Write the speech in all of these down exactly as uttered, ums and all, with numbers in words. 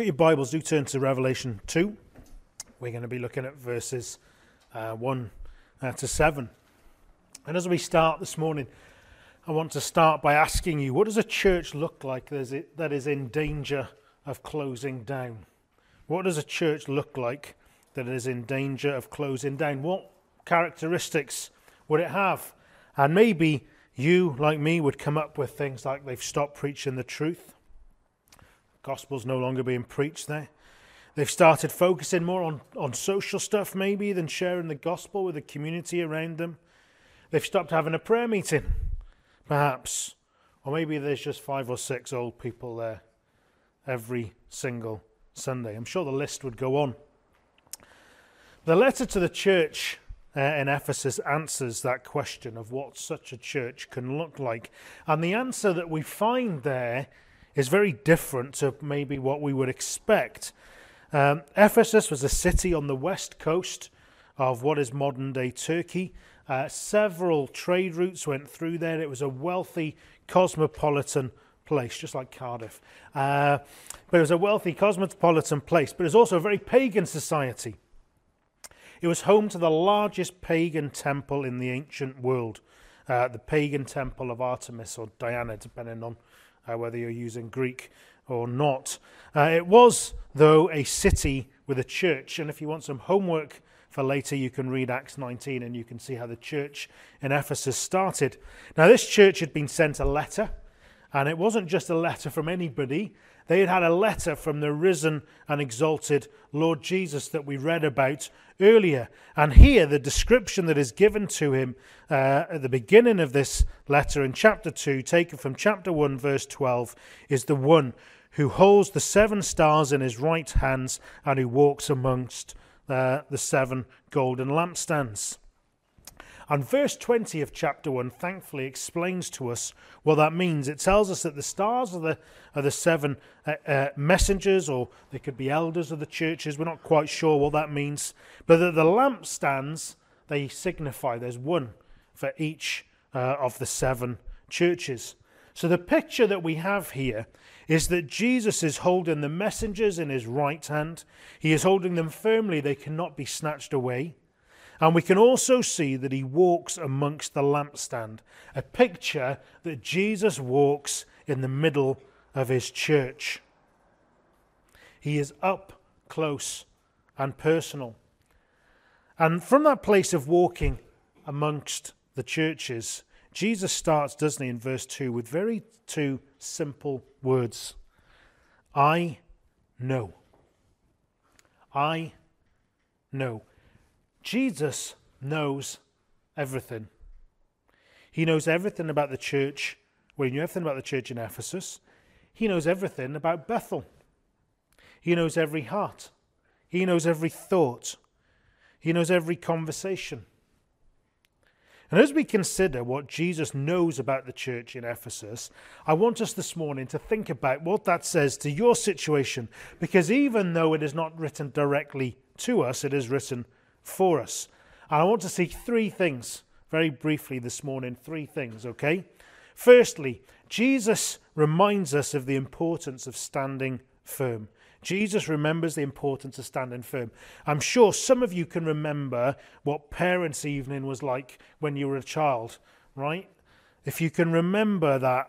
But your Bibles, do turn to Revelation two. We're going to be looking at verses uh, one uh, to seven. And as we start this morning, I want to start by asking you, what does a church look like that is in danger of closing down? What does a church look like that is in danger of closing down? What characteristics would it have? And maybe you, like me, would come up with things like they've stopped preaching the truth. Gospel's no longer being preached there. They've started focusing more on, on social stuff maybe than sharing the gospel with the community around them. They've stopped having a prayer meeting, perhaps. Or maybe there's just five or six old people there every single Sunday. I'm sure the list would go on. The letter to the church uh, in Ephesus answers that question of what such a church can look like. And the answer that we find there is very different to maybe what we would expect. Um, Ephesus was a city on the west coast of what is modern-day Turkey. Uh, several trade routes went through there. It was a wealthy, cosmopolitan place, just like Cardiff. Uh, but it was a wealthy, cosmopolitan place, but it was also a very pagan society. It was home to the largest pagan temple in the ancient world, uh, the pagan temple of Artemis or Diana, depending on Uh, whether you're using Greek or not. Uh, it was, though, a city with a church. And if you want some homework for later, you can read Acts nineteen and you can see how the church in Ephesus started. Now, this church had been sent a letter, and it wasn't just a letter from anybody. They had had a letter from the risen and exalted Lord Jesus that we read about earlier. And here, the description that is given to him uh, at the beginning of this letter in chapter two, taken from chapter one, verse twelve, is the one who holds the seven stars in his right hands and who walks amongst uh, the seven golden lampstands. And verse twenty of chapter one thankfully explains to us what that means. It tells us that the stars are the, are the seven uh, uh, messengers, or they could be elders of the churches. We're not quite sure what that means. But that the lampstands, they signify there's one for each uh, of the seven churches. So the picture that we have here is that Jesus is holding the messengers in his right hand. He is holding them firmly. They cannot be snatched away. And we can also see that he walks amongst the lampstand, a picture that Jesus walks in the middle of his church. He is up close and personal. And from that place of walking amongst the churches, Jesus starts, doesn't he, in verse two with very two simple words. I know. I know. Jesus knows everything. He knows everything about the church. Well, he knew everything about the church in Ephesus. He knows everything about Bethel. He knows every heart. He knows every thought. He knows every conversation. And as we consider what Jesus knows about the church in Ephesus, I want us this morning to think about what that says to your situation. Because even though it is not written directly to us, it is written for us. And I want to see three things very briefly this morning. Three things, okay? Firstly, Jesus reminds us of the importance of standing firm. Jesus remembers the importance of standing firm. I'm sure some of you can remember what parents' evening was like when you were a child, right? If you can remember that,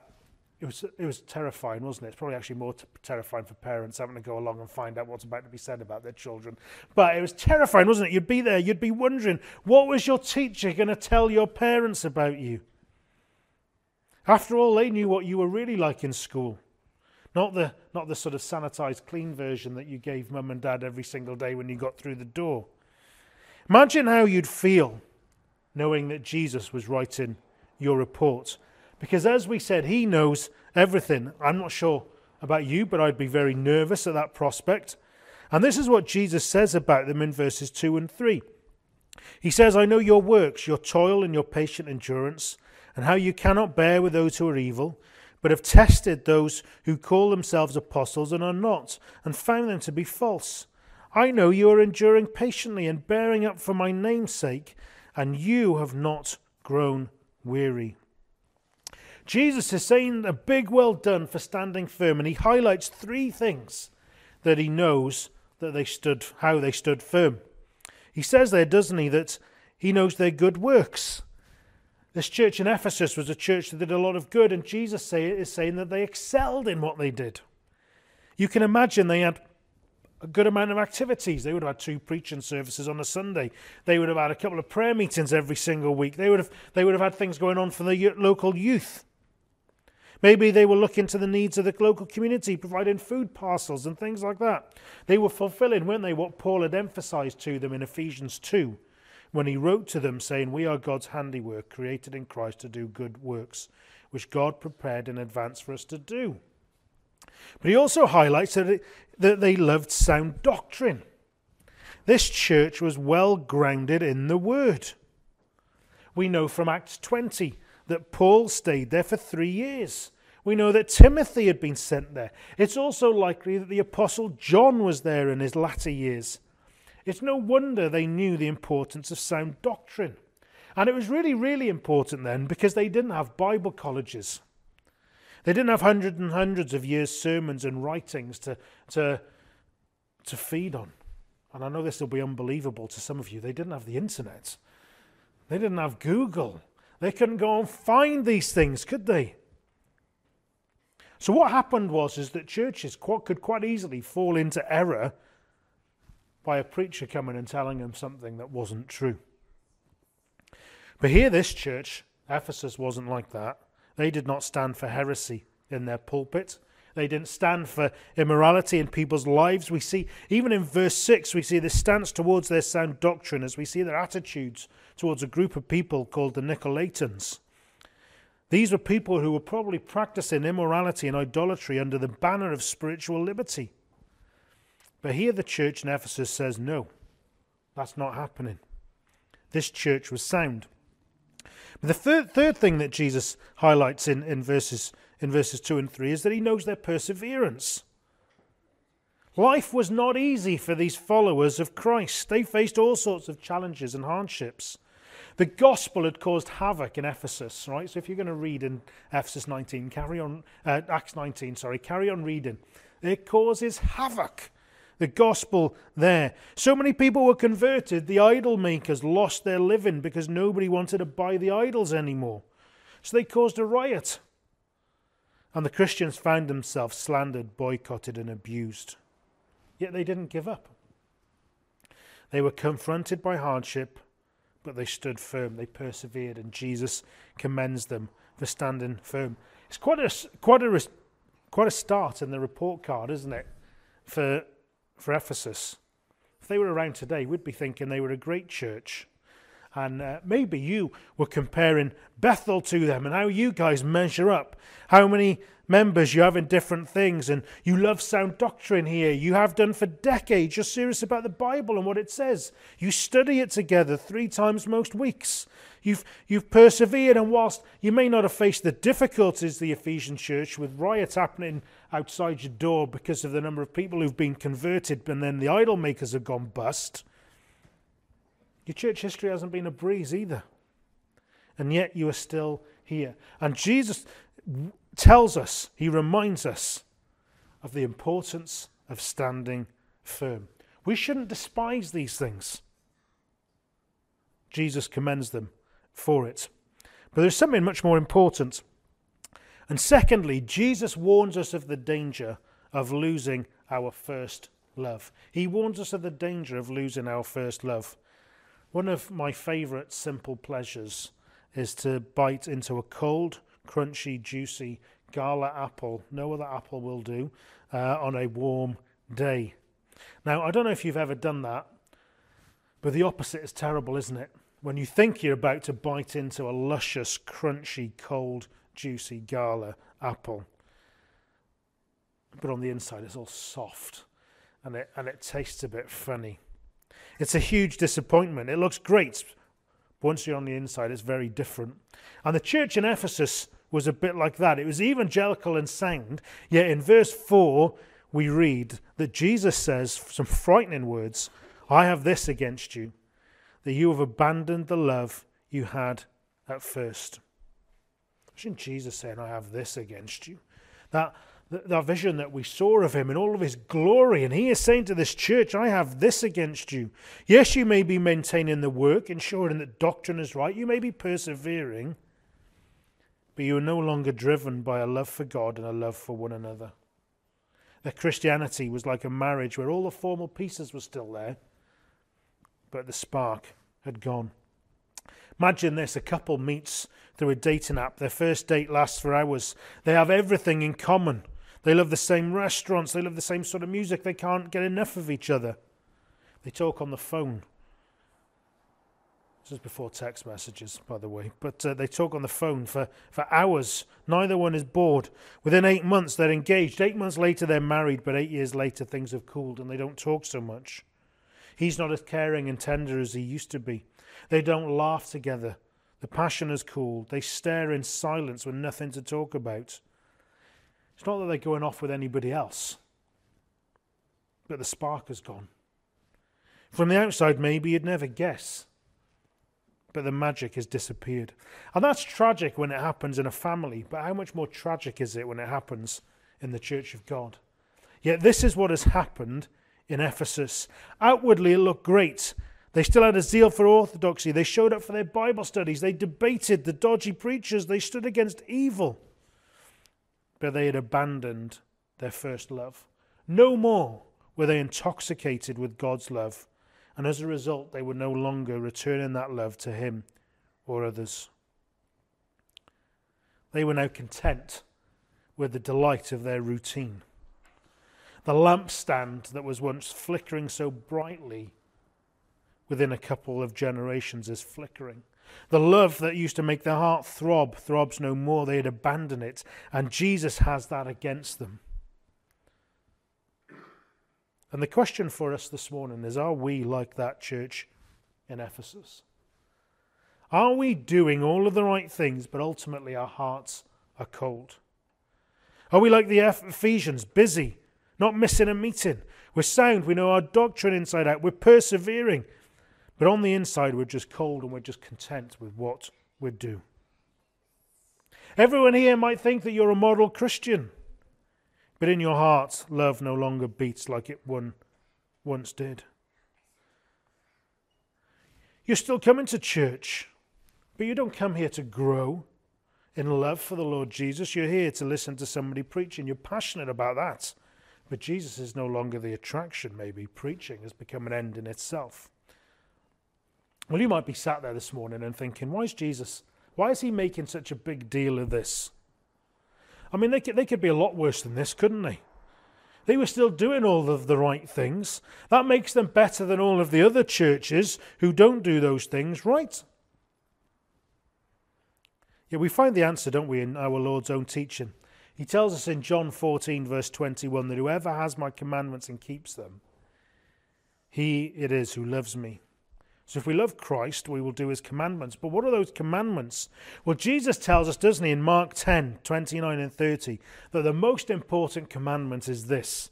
It was, it was terrifying, wasn't it? It's probably actually more t- terrifying for parents having to go along and find out what's about to be said about their children. But it was terrifying, wasn't it? You'd be there, you'd be wondering, what was your teacher going to tell your parents about you? After all, they knew what you were really like in school. Not the, not the sort of sanitized, clean version that you gave mum and dad every single day when you got through the door. Imagine how you'd feel knowing that Jesus was writing your report. Because as we said, he knows everything. I'm not sure about you, but I'd be very nervous at that prospect. And this is what Jesus says about them in verses two and three. He says, I know your works, your toil and your patient endurance, and how you cannot bear with those who are evil, but have tested those who call themselves apostles and are not, and found them to be false. I know you are enduring patiently and bearing up for my name's sake, and you have not grown weary. Jesus is saying a big well done for standing firm, and he highlights three things that he knows that they stood, how they stood firm. He says there, doesn't he, that he knows their good works. This church in Ephesus was a church that did a lot of good, and Jesus say, is saying that they excelled in what they did. You can imagine they had a good amount of activities. They would have had two preaching services on a Sunday. They would have had a couple of prayer meetings every single week. They would have, they would have had things going on for the local youth. Maybe they were looking to the needs of the local community, providing food parcels and things like that. They were fulfilling, weren't they, what Paul had emphasized to them in Ephesians two, when he wrote to them saying, "We are God's handiwork, created in Christ to do good works, which God prepared in advance for us to do." But he also highlights that, it, that they loved sound doctrine. This church was well grounded in the Word. We know from Acts twenty that Paul stayed there for three years. We know that Timothy had been sent there. It's also likely that the Apostle John was there in his latter years. It's no wonder they knew the importance of sound doctrine. And it was really, really important then, because they didn't have Bible colleges. They didn't have hundreds and hundreds of years' sermons and writings to, to, to feed on. And I know this will be unbelievable to some of you. They didn't have the internet. They didn't have Google. They couldn't go and find these things, could they? So what happened was is that churches could quite easily fall into error by a preacher coming and telling them something that wasn't true. But here this church, Ephesus, wasn't like that. They did not stand for heresy in their pulpit. They didn't stand for immorality in people's lives. We see, even in verse six, we see this stance towards their sound doctrine as we see their attitudes towards a group of people called the Nicolaitans. These were people who were probably practicing immorality and idolatry under the banner of spiritual liberty. But here the church in Ephesus says, no, that's not happening. This church was sound. But the third, third thing that Jesus highlights in, in, verses, in verses two and three is that he knows their perseverance. Life was not easy for these followers of Christ. They faced all sorts of challenges and hardships. The gospel had caused havoc in Ephesus, right? So if you're going to read in Ephesus nineteen, carry on, uh, Acts nineteen, sorry, carry on reading. It causes havoc. The gospel there. So many people were converted, the idol makers lost their living because nobody wanted to buy the idols anymore. So they caused a riot. And the Christians found themselves slandered, boycotted and abused. Yet they didn't give up. They were confronted by hardship, but they stood firm. They persevered, and Jesus commends them for standing firm. It's quite a, quite a, quite a start in the report card, isn't it? For For Ephesus. If they were around today, we'd be thinking they were a great church. And uh, maybe you were comparing Bethel to them and how you guys measure up, how many members you have in different things, and you love sound doctrine here. You have done for decades. You're serious about the Bible and what it says. You study it together three times most weeks. You've, you've persevered, and whilst you may not have faced the difficulties of the Ephesian church with riots happening outside your door because of the number of people who've been converted and then the idol makers have gone bust, your church history hasn't been a breeze either. And yet you are still here. And Jesus tells us, he reminds us of the importance of standing firm. We shouldn't despise these things. Jesus commends them for it. But there's something much more important. And secondly, Jesus warns us of the danger of losing our first love. He warns us of the danger of losing our first love. One of my favourite simple pleasures is to bite into a cold, crunchy, juicy gala apple. No other apple will do uh, on a warm day. Now, I don't know if you've ever done that, but the opposite is terrible, isn't it? When you think you're about to bite into a luscious, crunchy, cold, juicy gala apple, but on the inside it's all soft and it, and it tastes a bit funny. It's a huge disappointment. It looks great, but once you're on the inside it's very different. And the church in Ephesus was a bit like that. It was evangelical and sound, yet in verse four we read that Jesus says some frightening words, "I have this against you, that you have abandoned the love you had at first." Shouldn't Jesus saying, "I have this against you"? That the, the vision that we saw of him in all of his glory. And he is saying to this church, I have this against you. Yes, you may be maintaining the work, ensuring that doctrine is right. You may be persevering, but you are no longer driven by a love for God and a love for one another. That Christianity was like a marriage where all the formal pieces were still there, but the spark had gone. Imagine this, a couple meets through a dating app. Their first date lasts for hours. They have everything in common. They love the same restaurants. They love the same sort of music. They can't get enough of each other. They talk on the phone. This is before text messages, by the way. But uh, they talk on the phone for, for hours. Neither one is bored. Within eight months, they're engaged. Eight months later, they're married. But eight years later, things have cooled and they don't talk so much. He's not as caring and tender as he used to be. They don't laugh together. The passion has cooled. They stare in silence with nothing to talk about. It's not that they're going off with anybody else, but the spark has gone. From the outside, maybe you'd never guess, but the magic has disappeared. And that's tragic when it happens in a family, but how much more tragic is it when it happens in the church of God? Yet this is what has happened in Ephesus. Outwardly, it looked great. They still had a zeal for orthodoxy. They showed up for their Bible studies. They debated the dodgy preachers. They stood against evil. But they had abandoned their first love. No more were they intoxicated with God's love. And as a result, they were no longer returning that love to him or others. They were now content with the delight of their routine. The lampstand that was once flickering so brightly within a couple of generations is flickering. The love that used to make their heart throb, throbs no more. They had abandoned it, and Jesus has that against them. And the question for us this morning is, are we like that church in Ephesus? Are we doing all of the right things, but ultimately our hearts are cold? Are we like the Ephesians, busy, not missing a meeting? We're sound, we know our doctrine inside out, we're persevering. But on the inside, we're just cold and we're just content with what we do. Everyone here might think that you're a model Christian, but in your heart, love no longer beats like it one once did. You're still coming to church, but you don't come here to grow in love for the Lord Jesus. You're here to listen to somebody preaching. You're passionate about that, but Jesus is no longer the attraction, maybe. Preaching has become an end in itself. Well, you might be sat there this morning and thinking, why is Jesus, why is he making such a big deal of this? I mean, they could, they could be a lot worse than this, couldn't they? They were still doing all of the right things. That makes them better than all of the other churches who don't do those things right. Yeah, we find the answer, don't we, in our Lord's own teaching. He tells us in John fourteen, verse twenty-one, that whoever has my commandments and keeps them, he it is who loves me. So if we love Christ, we will do his commandments. But what are those commandments? Well, Jesus tells us, doesn't he, in Mark ten, twenty-nine and thirty, that the most important commandment is this: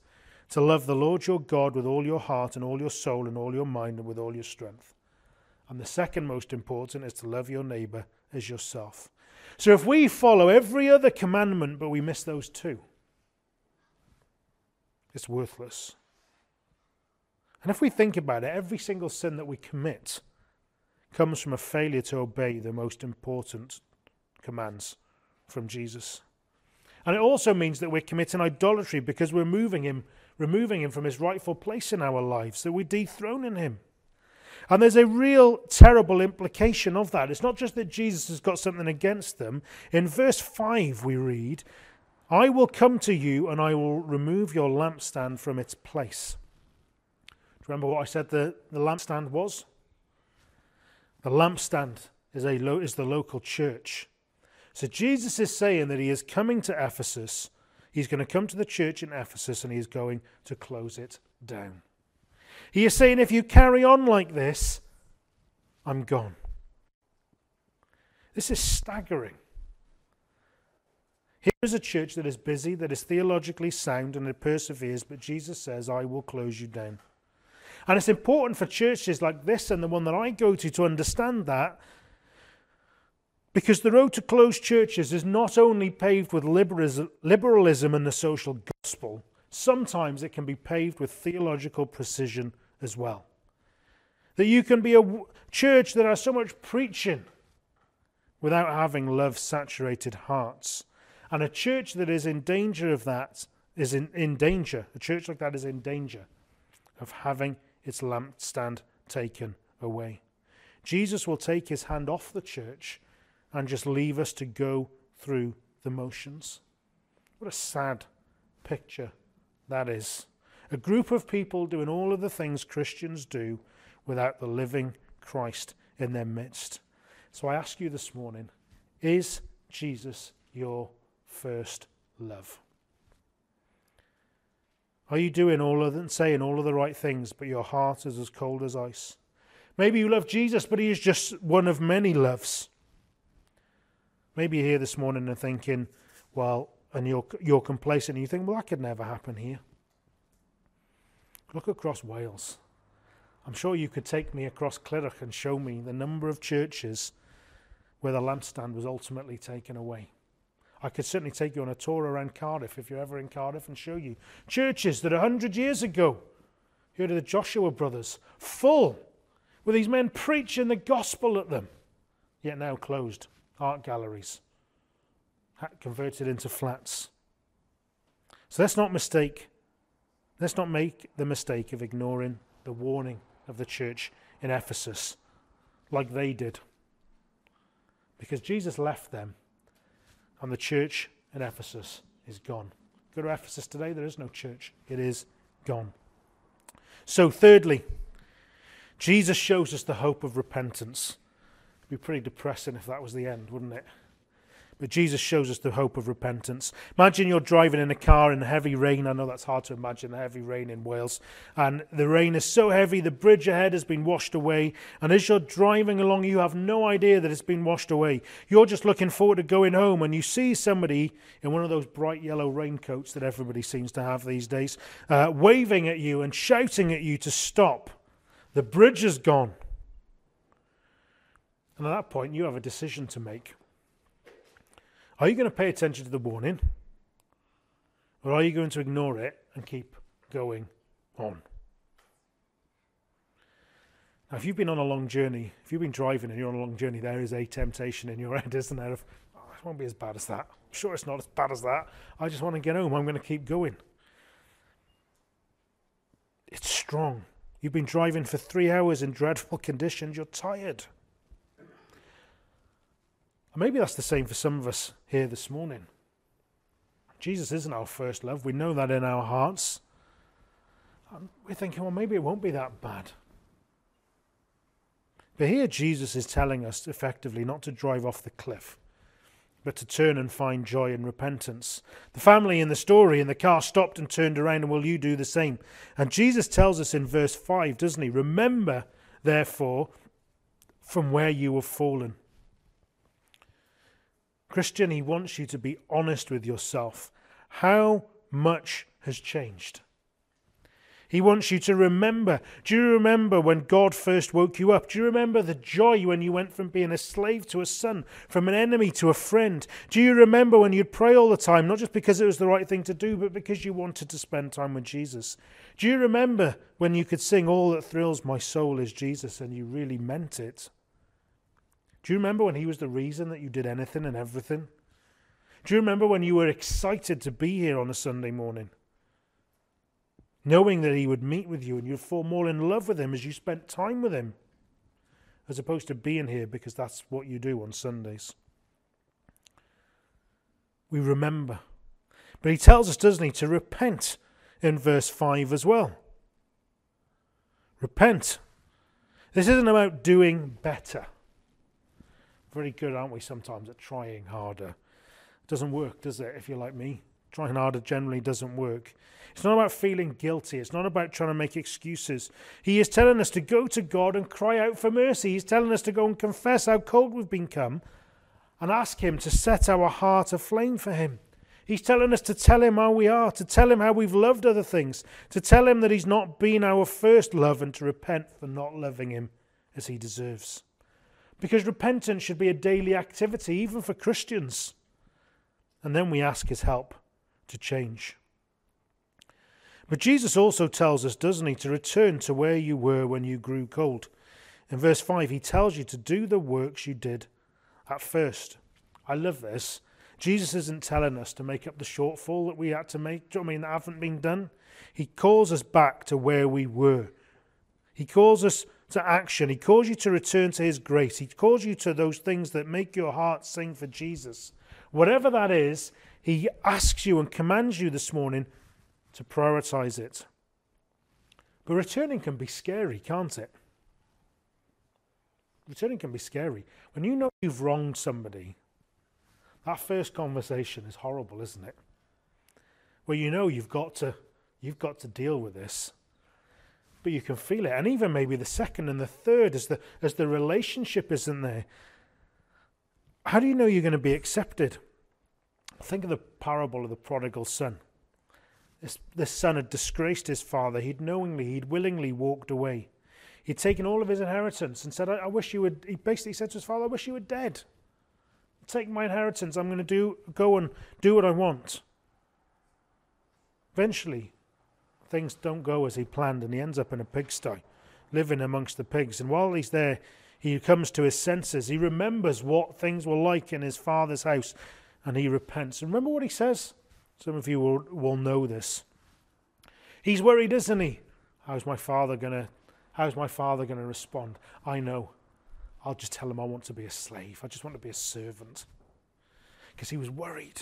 to love the Lord your God with all your heart and all your soul and all your mind and with all your strength. And the second most important is to love your neighbor as yourself. So if we follow every other commandment, but we miss those two, it's worthless. And if we think about it, every single sin that we commit comes from a failure to obey the most important commands from Jesus. And it also means that we're committing idolatry because we're moving him, removing him from his rightful place in our lives, that we're dethroning him. And there's a real terrible implication of that. It's not just that Jesus has got something against them. In verse five we read, I will come to you and I will remove your lampstand from its place. Remember what I said the, the lampstand was? The lampstand is, a lo, is the local church. So Jesus is saying that he is coming to Ephesus. He's going to come to the church in Ephesus and he is going to close it down. He is saying, if you carry on like this, I'm gone. This is staggering. Here is a church that is busy, that is theologically sound, and it perseveres, but Jesus says, I will close you down. And it's important for churches like this and the one that I go to to understand that. Because the road to closed churches is not only paved with liberalism and the social gospel, sometimes it can be paved with theological precision as well. That you can be a church that has so much preaching without having love-saturated hearts. And a church that is in danger of that is in, in danger. A church like that is in danger of having its lampstand taken away. Jesus will take his hand off the church and just leave us to go through the motions. What a sad picture that is. A group of people doing all of the things Christians do without the living Christ in their midst. So I ask you this morning, is Jesus your first love? Are you doing all of and saying all of the right things, but your heart is as cold as ice? Maybe you love Jesus, but he is just one of many loves. Maybe you're here this morning and thinking, well, and you're, you're complacent, and you think, well, that could never happen here. Look across Wales. I'm sure you could take me across Clirach and show me the number of churches where the lampstand was ultimately taken away. I could certainly take you on a tour around Cardiff, if you're ever in Cardiff, and show you churches that a hundred years ago, here to the Joshua brothers, full, with these men preaching the gospel at them, yet now closed. Art galleries, converted into flats. So let's not mistake, let's not make the mistake of ignoring the warning of the church in Ephesus, like they did. Because Jesus left them, and the church in Ephesus is gone. Go to Ephesus today, there is no church. It is gone. So thirdly, Jesus shows us the hope of repentance. Be pretty depressing if that was the end, wouldn't it? But Jesus shows us the hope of repentance. Imagine you're driving in a car in heavy rain. I know that's hard to imagine, the heavy rain in Wales. And the rain is so heavy, the bridge ahead has been washed away. And as you're driving along, you have no idea that it's been washed away. You're just looking forward to going home, and you see somebody in one of those bright yellow raincoats that everybody seems to have these days, uh, waving at you and shouting at you to stop. The bridge is gone. And at that point, you have a decision to make. Are you going to pay attention to the warning? Or are you going to ignore it and keep going on? Now, if you've been on a long journey, if you've been driving and you're on a long journey, there is a temptation in your head, isn't there? Of, oh, it won't be as bad as that. I'm sure it's not as bad as that. I just want to get home. I'm going to keep going. It's strong. You've been driving for three hours in dreadful conditions. You're tired. Maybe that's the same for some of us here this morning. Jesus isn't our first love. We know that in our hearts. And we're thinking, well, maybe it won't be that bad. But here Jesus is telling us effectively not to drive off the cliff, but to turn and find joy in repentance. The family in the story in the car stopped and turned around, and will you do the same? And Jesus tells us in verse five, doesn't he? Remember, therefore, from where you have fallen. Christian, he wants you to be honest with yourself. How much has changed? He wants you to remember. Do you remember when God first woke you up? Do you remember the joy when you went from being a slave to a son, from an enemy to a friend? Do you remember when you'd pray all the time, not just because it was the right thing to do, but because you wanted to spend time with Jesus? Do you remember when you could sing, "All that thrills my soul is Jesus," and you really meant it? Do you remember when he was the reason that you did anything and everything? Do you remember when you were excited to be here on a Sunday morning? Knowing that he would meet with you and you'd fall more in love with him as you spent time with him, as opposed to being here because that's what you do on Sundays. We remember. But he tells us, doesn't he, to repent in verse five as well. Repent. This isn't about doing better. Very good, aren't we, sometimes at trying harder? It doesn't work, does it, if you're like me? Trying harder generally doesn't work. It's not about feeling guilty. It's not about trying to make excuses. He is telling us to go to God and cry out for mercy. He's telling us to go and confess how cold we've become and ask him to set our heart aflame for him. He's telling us to tell him how we are, to tell him how we've loved other things, to tell him that he's not been our first love and to repent for not loving him as he deserves. Because repentance should be a daily activity, even for Christians. And then we ask his help to change. But Jesus also tells us, doesn't he, to return to where you were when you grew cold. In verse five, he tells you to do the works you did at first. I love this. Jesus isn't telling us to make up the shortfall that we had to make, do you know what I mean, that haven't been done. He calls us back to where we were. He calls us to action. He calls you to return to his grace. He calls you to those things that make your heart sing for Jesus. Whatever that is, he asks you and commands you this morning to prioritize it. But returning can be scary, can't it? Returning can be scary. When you know you've wronged somebody, that first conversation is horrible, isn't it? Well, you know you've got to, you've got to deal with this. But you can feel it. And even maybe the second and the third as the, as the relationship isn't there. How do you know you're going to be accepted? Think of the parable of the prodigal son. This, this son had disgraced his father. He'd knowingly, he'd willingly walked away. He'd taken all of his inheritance and said, I, I wish you would, he basically said to his father, I wish you were dead. Take my inheritance. I'm going to do, go and do what I want. Eventually, things don't go as he planned and he ends up in a pigsty, living amongst the pigs. And while he's there, he comes to his senses. He remembers what things were like in his father's house and he repents. And remember what he says? Some of you will, will know this. He's worried, isn't he? How's my father going to, how's my father going to respond? I know. I'll just tell him I want to be a slave. I just want to be a servant. Because he was worried.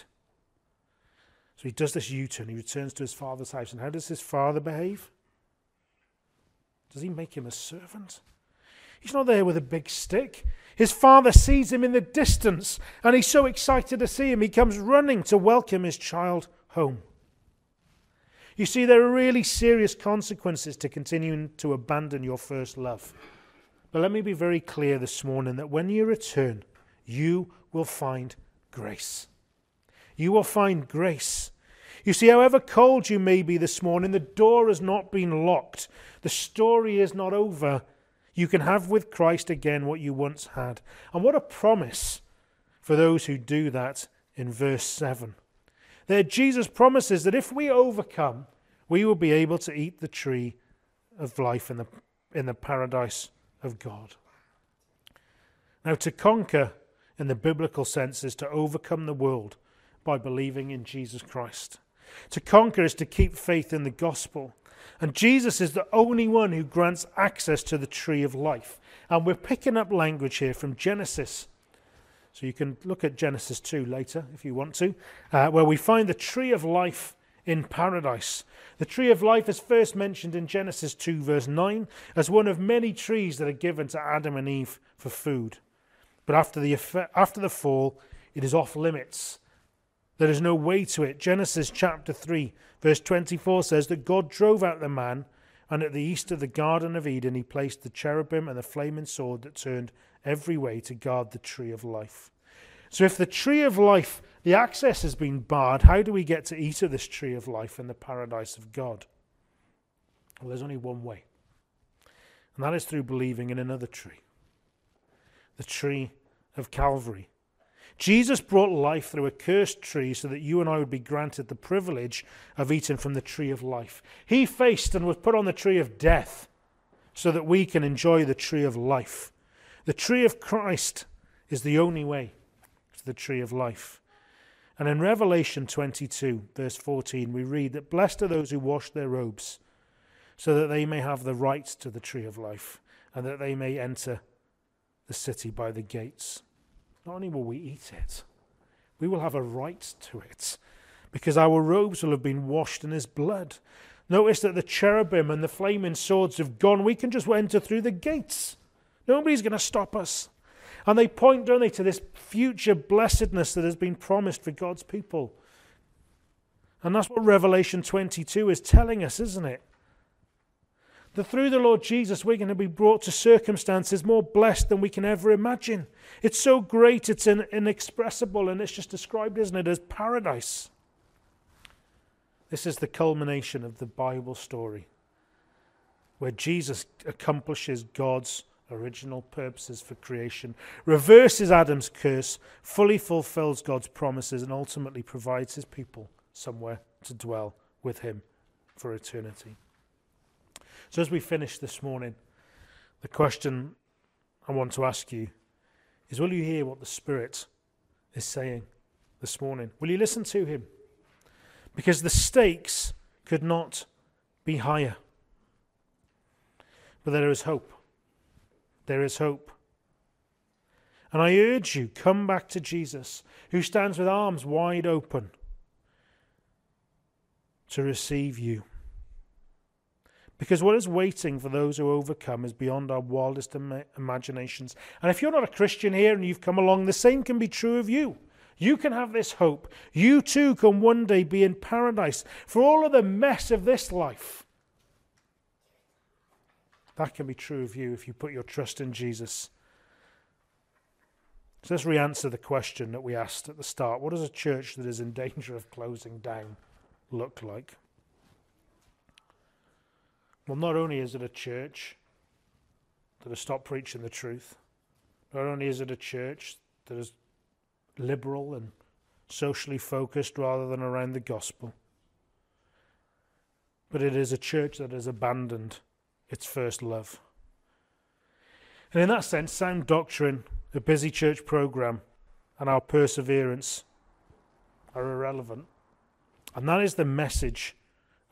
So he does this U-turn. He returns to his father's house. And how does his father behave? Does he make him a servant? He's not there with a big stick. His father sees him in the distance. And he's so excited to see him, he comes running to welcome his child home. You see, there are really serious consequences to continuing to abandon your first love. But let me be very clear this morning that when you return, you will find grace. You will find grace. You see, however cold you may be this morning, the door has not been locked. The story is not over. You can have with Christ again what you once had. And what a promise for those who do that in verse seven. There Jesus promises that if we overcome, we will be able to eat the tree of life in the, in the paradise of God. Now, to conquer in the biblical sense is to overcome the world by believing in Jesus Christ. To conquer is to keep faith in the gospel. And Jesus is the only one who grants access to the tree of life. And we're picking up language here from Genesis. So you can look at Genesis two later if you want to, uh, where we find the tree of life in paradise. The tree of life is first mentioned in Genesis two verse nine as one of many trees that are given to Adam and Eve for food. But after the after the fall, it is off limits. There is no way to it. Genesis chapter three verse twenty-four says that God drove out the man, and at the east of the Garden of Eden he placed the cherubim and the flaming sword that turned every way to guard the tree of life. So if the tree of life, the access has been barred, how do we get to eat of this tree of life in the paradise of God? Well, there's only one way. And that is through believing in another tree. The tree of Calvary. Jesus brought life through a cursed tree so that you and I would be granted the privilege of eating from the tree of life. He faced and was put on the tree of death so that we can enjoy the tree of life. The tree of Christ is the only way to the tree of life. And in Revelation twenty-two, verse fourteen, we read that blessed are those who wash their robes so that they may have the right to the tree of life and that they may enter the city by the gates. Not only will we eat it, we will have a right to it because our robes will have been washed in his blood. Notice that the cherubim and the flaming swords have gone. We can just enter through the gates. Nobody's going to stop us. And they point, don't they, to this future blessedness that has been promised for God's people. And that's what Revelation twenty-two is telling us, isn't it? That through the Lord Jesus, we're going to be brought to circumstances more blessed than we can ever imagine. It's so great, it's inexpressible, and it's just described, isn't it, as paradise. This is the culmination of the Bible story, where Jesus accomplishes God's original purposes for creation, reverses Adam's curse, fully fulfills God's promises, and ultimately provides his people somewhere to dwell with him for eternity. So as we finish this morning, the question I want to ask you is, will you hear what the Spirit is saying this morning? Will you listen to him? Because the stakes could not be higher. But there is hope. There is hope. And I urge you, come back to Jesus, who stands with arms wide open to receive you. Because what is waiting for those who overcome is beyond our wildest im- imaginations. And if you're not a Christian here and you've come along, the same can be true of you. You can have this hope. You too can one day be in paradise. For all of the mess of this life, that can be true of you if you put your trust in Jesus. So let's re-answer the question that we asked at the start. What does a church that is in danger of closing down look like? Well, not only is it a church that has stopped preaching the truth, not only is it a church that is liberal and socially focused rather than around the gospel, but it is a church that has abandoned its first love. And in that sense, sound doctrine, a busy church program, and our perseverance are irrelevant. And that is the message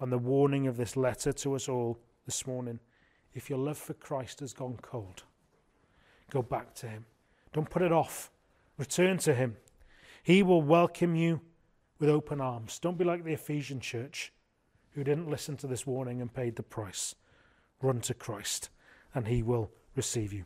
and the warning of this letter to us all this morning. If your love for Christ has gone cold, go back to him. Don't put it off. Return to him. He will welcome you with open arms. Don't be like the Ephesian church, who didn't listen to this warning and paid the price. Run to Christ, and he will receive you.